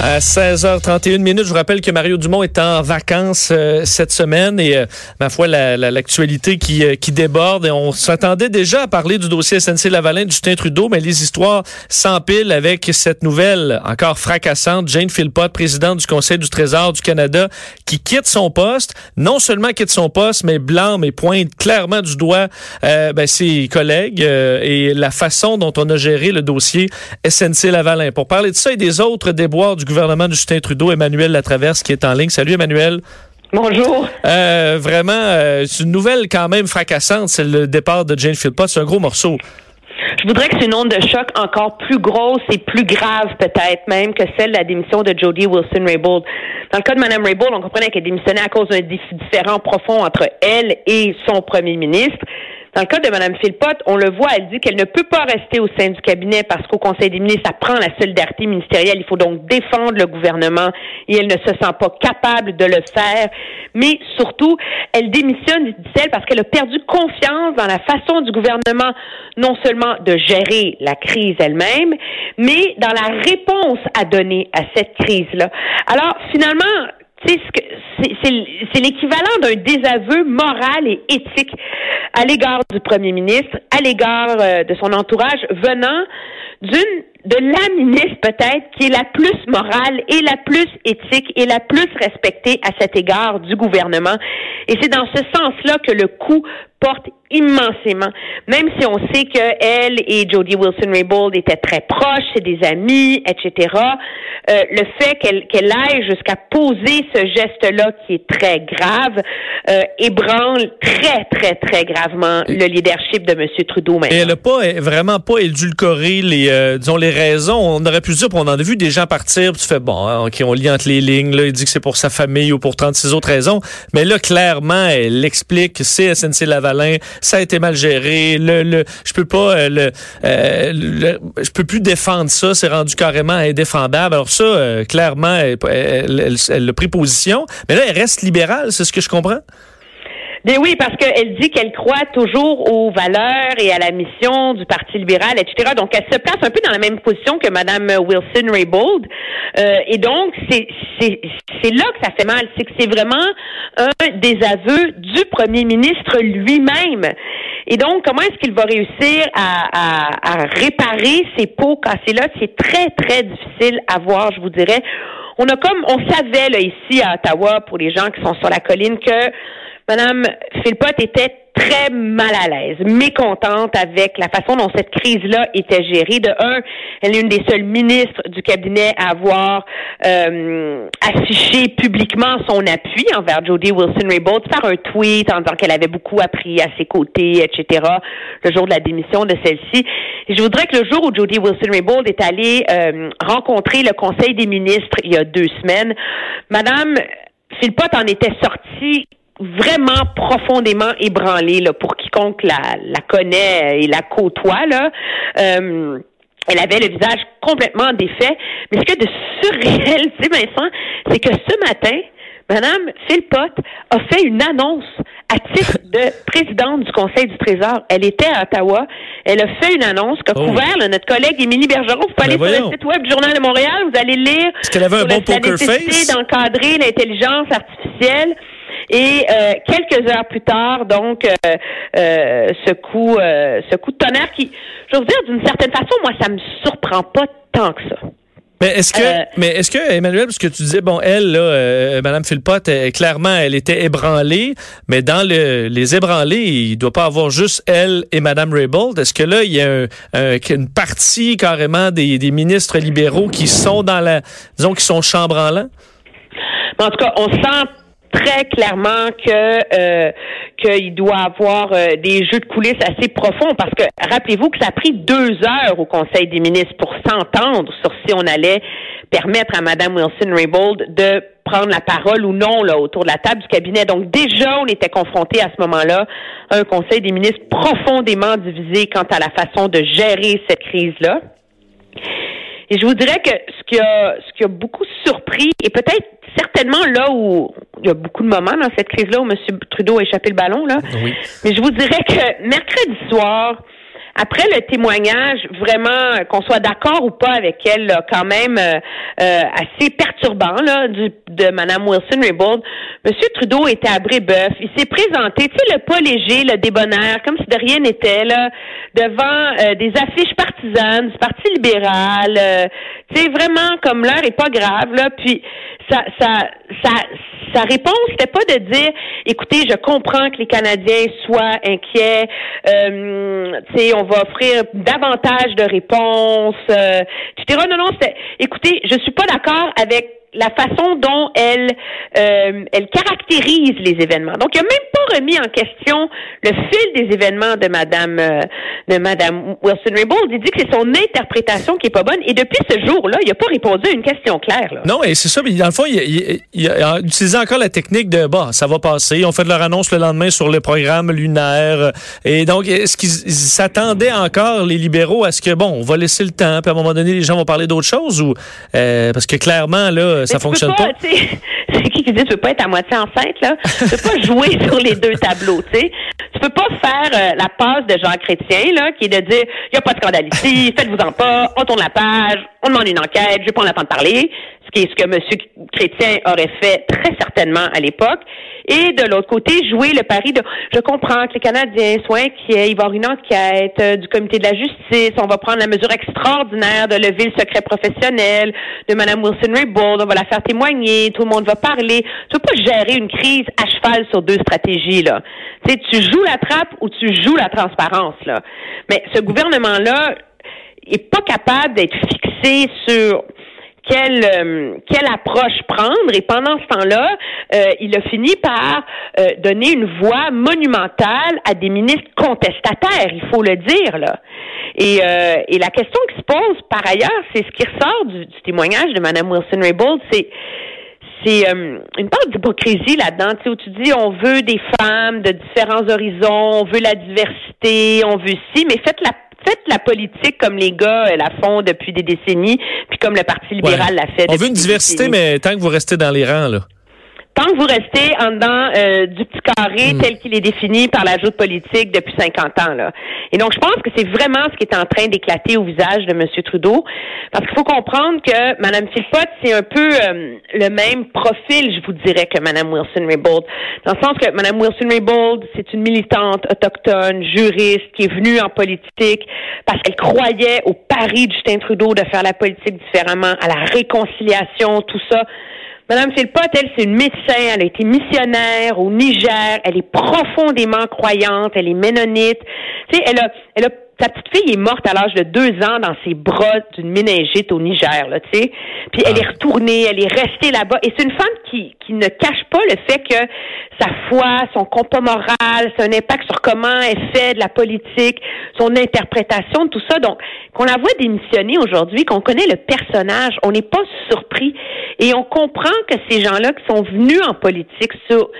À 16h31, je vous rappelle que Mario Dumont est en vacances cette semaine et, ma foi, l'actualité qui déborde. Et on s'attendait déjà à parler du dossier SNC-Lavalin de Justin Trudeau, mais les histoires s'empilent avec cette nouvelle encore fracassante. Jane Philpott, présidente du Conseil du Trésor du Canada, qui quitte son poste. Non seulement quitte son poste, mais blâme et pointe clairement du doigt ses collègues et la façon dont on a géré le dossier SNC-Lavalin. Pour parler de ça et des autres déboires du gouvernement de Justin Trudeau, Emmanuel Latraverse qui est en ligne. Salut Emmanuel. Bonjour. Vraiment, c'est une nouvelle quand même fracassante, c'est le départ de Jane Philpott, c'est un gros morceau. Je voudrais que c'est une onde de choc encore plus grosse et plus grave peut-être même que celle de la démission de Jody Wilson-Raybould. Dans le cas de Mme Raybould, on comprenait qu'elle démissionnait à cause d'un différend profond entre elle et son premier ministre. Dans le cas de Mme Philpott, on le voit, elle dit qu'elle ne peut pas rester au sein du cabinet parce qu'au Conseil des ministres, ça prend la solidarité ministérielle. Il faut donc défendre le gouvernement et elle ne se sent pas capable de le faire. Mais surtout, elle démissionne, dit-elle, parce qu'elle a perdu confiance dans la façon du gouvernement, non seulement de gérer la crise elle-même, mais dans la réponse à donner à cette crise-là. Alors, finalement, c'est l'équivalent d'un désaveu moral et éthique à l'égard du premier ministre, à l'égard de son entourage, venant de la ministre peut-être qui est la plus morale et la plus éthique et la plus respectée à cet égard du gouvernement. Et c'est dans ce sens-là que le coup porte immensément. Même si on sait que elle et Jody Wilson-Raybould étaient très proches, c'est des amis, etc., le fait qu'elle aille jusqu'à poser ce geste-là qui est très grave ébranle très, très, très gravement le leadership de M. Trudeau maintenant. Et elle n'a vraiment pas édulcoré les raisons. On aurait pu dire, on en a vu des gens partir, puis tu fais, on lit entre les lignes, là, il dit que c'est pour sa famille ou pour 36 autres raisons, mais là, clairement, elle explique, c'est SNC-Lavalin, ça a été mal géré, je peux plus défendre ça, c'est rendu carrément indéfendable. Alors ça, clairement, elle a pris position, mais là, elle reste libérale, c'est ce que je comprends? Mais oui, parce qu'elle dit qu'elle croit toujours aux valeurs et à la mission du Parti libéral, etc. Donc, elle se place un peu dans la même position que Mme Wilson-Raybould. Et donc, c'est là que ça fait mal. C'est que c'est vraiment un désaveu du premier ministre lui-même. Et donc, comment est-ce qu'il va réussir à réparer ces pots cassés-là? C'est très, très difficile à voir, je vous dirais. On savait, là, ici, à Ottawa, pour les gens qui sont sur la colline, que Madame Philpott était très mal à l'aise, mécontente avec la façon dont cette crise-là était gérée. De un, elle est une des seules ministres du cabinet à avoir affiché publiquement son appui envers Jody Wilson-Raybould, faire un tweet en disant qu'elle avait beaucoup appris à ses côtés, etc., le jour de la démission de celle-ci. Et je voudrais que le jour où Jody Wilson-Raybould est allée rencontrer le Conseil des ministres il y a 2 semaines, Madame Philpott en était sortie vraiment profondément ébranlée, là, pour quiconque la connaît et la côtoie, là. Elle avait le visage complètement défait. Mais ce qu'il y a de surréel, tu sais, Vincent, c'est que ce matin, Mme Philpott a fait une annonce à titre de présidente du Conseil du Trésor. Elle était à Ottawa. Elle a fait une annonce qu'a couvert notre collègue Émilie Bergeron. Vous pouvez aller sur le site web du Journal de Montréal. Vous allez lire qu'elle avait un bon poker face d'encadrer l'intelligence artificielle. Et quelques heures plus tard, donc, ce coup de tonnerre qui, je veux dire, d'une certaine façon, moi, ça me surprend pas tant que ça. Mais est-ce que Emmanuel, parce que tu disais, elle, là, Mme Philpott, clairement, elle était ébranlée, mais dans les ébranlés, il doit pas avoir juste elle et Mme Raybould. Est-ce que là, il y a une partie carrément des ministres libéraux qui sont qui sont chambranlants? En tout cas, on sent très clairement qu'il doit avoir des jeux de coulisses assez profonds, parce que rappelez-vous que ça a pris 2 heures au Conseil des ministres pour s'entendre sur si on allait permettre à Mme Wilson-Raybould de prendre la parole ou non là autour de la table du cabinet. Donc déjà, on était confronté à ce moment-là à un Conseil des ministres profondément divisé quant à la façon de gérer cette crise-là. Et je vous dirais que ce qui a beaucoup surpris, et peut-être certainement là où il y a beaucoup de moments dans cette crise-là où M. Trudeau a échappé le ballon, là. Oui. Mais je vous dirais que mercredi soir, Après le témoignage, vraiment, qu'on soit d'accord ou pas avec elle, là, quand même assez perturbant là, de Mme Wilson-Raybould, M. Trudeau était à Brébeuf. Il s'est présenté, tu sais, le pas léger, le débonnaire, comme si de rien n'était, là, devant des affiches partisanes du Parti libéral. Tu sais, vraiment, comme l'heure est pas grave, là. Puis, sa réponse, c'était pas de dire, écoutez, je comprends que les Canadiens soient inquiets, tu sais, on va offrir davantage de réponses, etc. Non, c'était, écoutez, je suis pas d'accord avec la façon dont elle caractérise les événements. Donc, il n'a même pas remis en question le fil des événements de Madame Wilson-Raybould. Il dit que c'est son interprétation qui est pas bonne. Et depuis ce jour-là, il n'a pas répondu à une question claire. Là. Non, et c'est ça. Mais dans le fond, il a utilisé encore la technique de bah, ça va passer. On fait de leur annonce le lendemain sur le programme lunaire. Et donc, est-ce qu'ils s'attendaient encore, les libéraux, à ce que bon, on va laisser le temps, puis à un moment donné, les gens vont parler d'autre chose, ou parce que clairement là. Ça mais fonctionne pas. C'est qui dit tu peux pas être à moitié enceinte là. Tu peux pas jouer sur les deux tableaux, tu sais. Tu peux pas faire la passe de Jean Chrétien là, qui est de dire il y a pas de scandale ici, faites-vous-en pas, on tourne la page, on demande une enquête, je vais pas en entendre parler, ce que M. Chrétien aurait fait très certainement à l'époque. Et de l'autre côté, jouer le pari de « Je comprends que les Canadiens soient inquiets, il va y avoir une enquête du comité de la justice, on va prendre la mesure extraordinaire de lever le secret professionnel de Mme Wilson-Raybould, on va la faire témoigner, tout le monde va parler. » Tu ne peux pas gérer une crise à cheval sur deux stratégies, là. Tu sais, tu joues la trappe ou tu joues la transparence, là. Mais ce gouvernement-là n'est pas capable d'être fixé sur... Quelle approche prendre? Et pendant ce temps-là, il a fini par donner une voix monumentale à des ministres contestataires, il faut le dire, là. Et la question qui se pose, par ailleurs, c'est ce qui ressort du témoignage de Mme Wilson-Raybould, c'est une part d'hypocrisie là-dedans, tu sais, où tu dis on veut des femmes de différents horizons, on veut la diversité, on veut ci, mais faites la politique comme les gars la font depuis des décennies, puis comme le Parti libéral l'a fait. On veut une diversité, mais tant que vous restez dans les rangs, là. Tant que vous restez en dedans du petit carré tel qu'il est défini par la joute politique depuis 50 ans, là. Et donc, je pense que c'est vraiment ce qui est en train d'éclater au visage de M. Trudeau, parce qu'il faut comprendre que Mme Philpott, c'est un peu le même profil, je vous dirais, que Mme Wilson-Raybould, dans le sens que Mme Wilson-Raybould, c'est une militante autochtone, juriste, qui est venue en politique parce qu'elle croyait au pari de Justin Trudeau de faire la politique différemment, à la réconciliation, tout ça. Madame Philpott, elle, c'est une médecin, elle a été missionnaire au Niger, elle est profondément croyante, elle est ménonite. Tu sais, elle a sa petite fille est morte à l'âge de 2 ans dans ses bras d'une méningite au Niger, là, tu sais. Puis elle est retournée, elle est restée là-bas. Et c'est une femme qui ne cache pas le fait que sa foi, son compas moral, son impact sur comment elle fait de la politique, son interprétation de tout ça. Donc, qu'on la voit démissionner aujourd'hui, qu'on connaît le personnage, on n'est pas surpris. Et on comprend que ces gens-là qui sont venus en politique sur...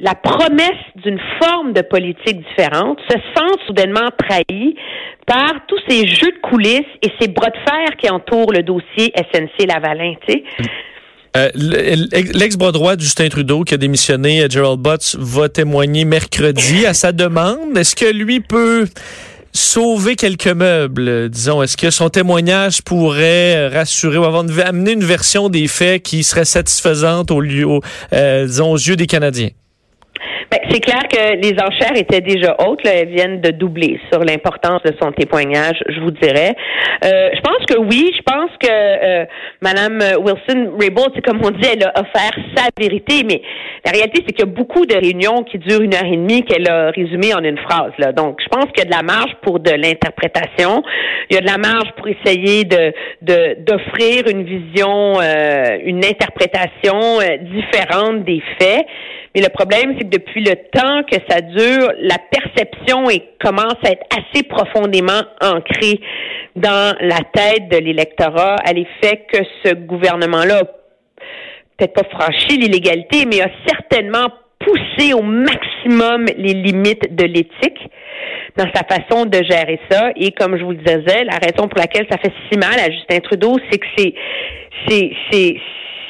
la promesse d'une forme de politique différente se sent soudainement trahie par tous ces jeux de coulisses et ces bras de fer qui entourent le dossier SNC-Lavalin, tu sais. L'ex-bras droit de Justin Trudeau qui a démissionné, Gerald Butts, va témoigner mercredi à sa demande. Est-ce que lui peut... sauver quelques meubles, disons. Est-ce que son témoignage pourrait rassurer ou amener une version des faits qui serait satisfaisante disons, aux yeux des Canadiens? Ben, c'est clair que les enchères étaient déjà hautes, là. Elles viennent de doubler sur l'importance de son témoignage, je vous dirais. Je pense que oui, je pense que Mme Wilson-Raybould, c'est comme on dit, elle a offert sa vérité, mais la réalité, c'est qu'il y a beaucoup de réunions qui durent 1h30 qu'elle a résumées en une phrase, là. Donc, je pense qu'il y a de la marge pour de l'interprétation. Il y a de la marge pour essayer d'offrir une vision, une interprétation différente des faits. Mais le problème, c'est que depuis le temps que ça dure, la perception commence à être assez profondément ancrée dans la tête de l'électorat à l'effet que ce gouvernement-là n'a peut-être pas franchi l'illégalité, mais a certainement poussé au maximum les limites de l'éthique dans sa façon de gérer ça. Et comme je vous le disais, la raison pour laquelle ça fait si mal à Justin Trudeau, c'est que c'est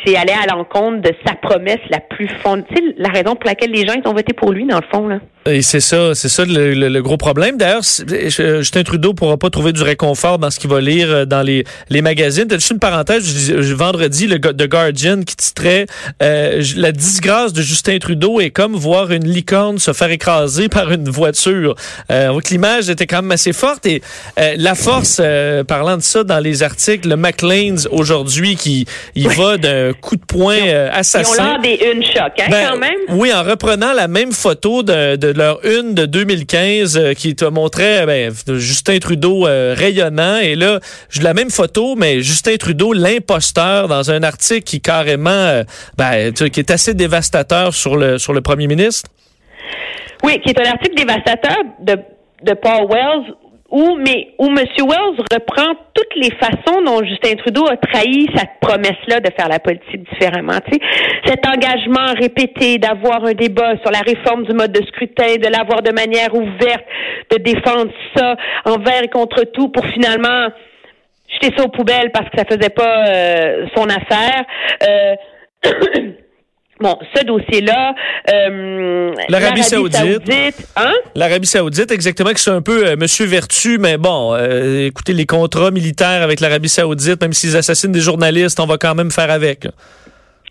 c'est aller à l'encontre de sa promesse la plus fondée. Tu sais, la raison pour laquelle les gens ont voté pour lui, dans le fond, là. Et c'est ça le gros problème. D'ailleurs, Justin Trudeau pourra pas trouver du réconfort dans ce qu'il va lire dans les magazines. T'as juste une parenthèse, vendredi, le The Guardian qui titrait la disgrâce de Justin Trudeau est comme voir une licorne se faire écraser par une voiture. On voit que l'image était quand même assez forte et la force, parlant de ça dans les articles, le Maclean's aujourd'hui qui va d'un coup de poing assassin. Ils ont l'air des une choc, hein, quand même? Oui, en reprenant la même photo de leur une de 2015 qui te montrait Justin Trudeau rayonnant. Et là, j'ai la même photo, mais Justin Trudeau, l'imposteur, dans un article qui carrément, qui est assez dévastateur sur le premier ministre. Oui, qui est un article dévastateur de Paul Wells, où M. Wells reprend toutes les façons dont Justin Trudeau a trahi sa promesse-là de faire la politique différemment. Tu sais, cet engagement répété d'avoir un débat sur la réforme du mode de scrutin, de l'avoir de manière ouverte, de défendre ça envers et contre tout pour finalement jeter ça aux poubelles parce que ça faisait pas son affaire. Bon, ce dossier-là, l'Arabie Saoudite, hein? L'Arabie Saoudite, exactement, qui c'est un peu Monsieur Vertu, mais bon, écoutez, les contrats militaires avec l'Arabie Saoudite, même s'ils assassinent des journalistes, on va quand même faire avec.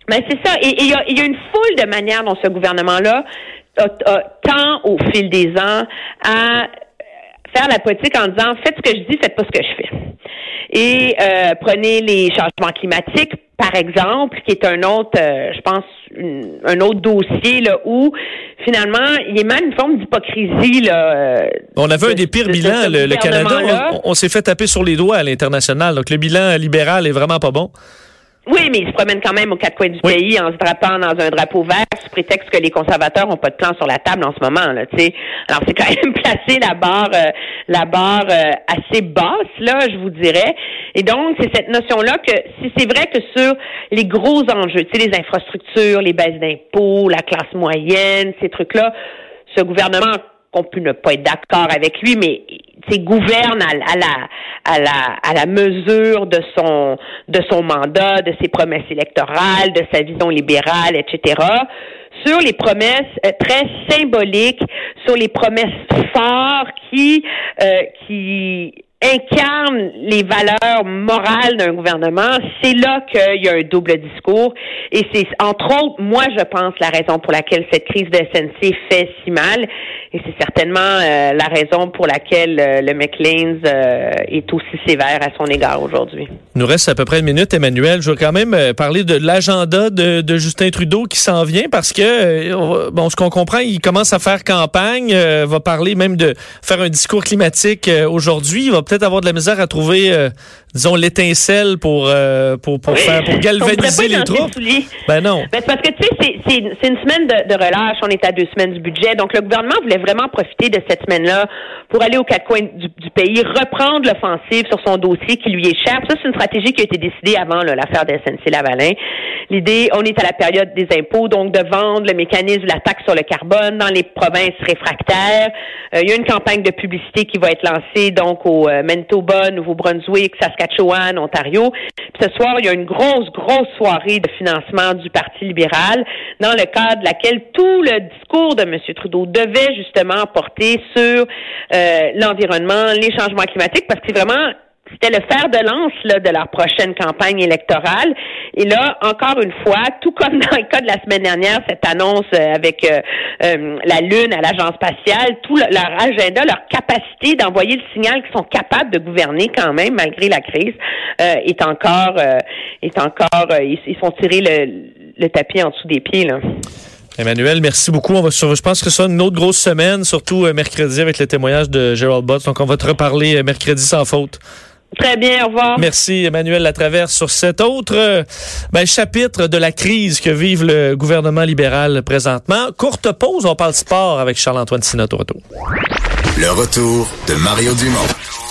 Ben c'est ça, et il y a une foule de manières dont ce gouvernement-là a tend au fil des ans à faire la politique en disant faites ce que je dis, faites pas ce que je fais. Et prenez les changements climatiques, par exemple, qui est un autre, je pense, un autre dossier là où finalement il y a même une forme d'hypocrisie là. On avait un des pires bilans, le Canada. On s'est fait taper sur les doigts à l'international. Donc le bilan libéral est vraiment pas bon. Oui, mais il se promène quand même aux quatre coins du pays en se drapant dans un drapeau vert sous prétexte que les conservateurs n'ont pas de plan sur la table en ce moment, là, tu sais. Alors, c'est quand même placé la barre assez basse, là, je vous dirais. Et donc, c'est cette notion-là que, si c'est vrai que sur les gros enjeux, tu sais, les infrastructures, les baisses d'impôts, la classe moyenne, ces trucs-là, ce gouvernement, qu'on peut ne pas être d'accord avec lui, mais gouverne à la mesure de son mandat, de ses promesses électorales, de sa vision libérale, etc. Sur les promesses très symboliques, sur les promesses fortes qui incarnent les valeurs morales d'un gouvernement, c'est là qu'il y a un double discours. Et c'est, entre autres, moi, je pense, la raison pour laquelle cette crise de SNC fait si mal. Et c'est certainement la raison pour laquelle le Maclean's est aussi sévère à son égard aujourd'hui. Il nous reste à peu près une minute, Emmanuel. Je veux quand même parler de l'agenda de Justin Trudeau qui s'en vient parce que, ce qu'on comprend, il commence à faire campagne, va parler même de faire un discours climatique aujourd'hui. Il va peut-être avoir de la misère à trouver, l'étincelle pour galvaniser les troupes. Ben non. Ben, parce que, tu sais, c'est une semaine de relâche. On est à 2 semaines du budget. Donc, le gouvernement voulait vraiment profiter de cette semaine-là pour aller aux quatre coins du pays, reprendre l'offensive sur son dossier qui lui échappe. Ça, c'est une stratégie qui a été décidée avant l'affaire de SNC-Lavalin. L'idée, on est à la période des impôts, donc de vendre le mécanisme de la taxe sur le carbone dans les provinces réfractaires. Il y a une campagne de publicité qui va être lancée donc au Manitoba, Nouveau-Brunswick, Saskatchewan, Ontario. Puis ce soir, il y a une grosse soirée de financement du Parti libéral dans le cadre de laquelle tout le discours de M. Trudeau devait justement porter sur l'environnement, les changements climatiques, parce que c'est vraiment... C'était le fer de lance là, de leur prochaine campagne électorale. Et là, encore une fois, tout comme dans le cas de la semaine dernière, cette annonce avec la Lune à l'agence spatiale, tout leur agenda, leur capacité d'envoyer le signal qu'ils sont capables de gouverner quand même, malgré la crise, ils sont tirés le tapis en dessous des pieds, là. Emmanuel, merci beaucoup. Je pense que ça, une autre grosse semaine, surtout mercredi avec le témoignage de Gerald Butts. Donc, on va te reparler mercredi sans faute. Très bien, au revoir. Merci, Emmanuel Latraverse, sur cet autre chapitre de la crise que vive le gouvernement libéral présentement. Courte pause, on parle sport avec Charles-Antoine Sinotto. Le retour de Mario Dumont.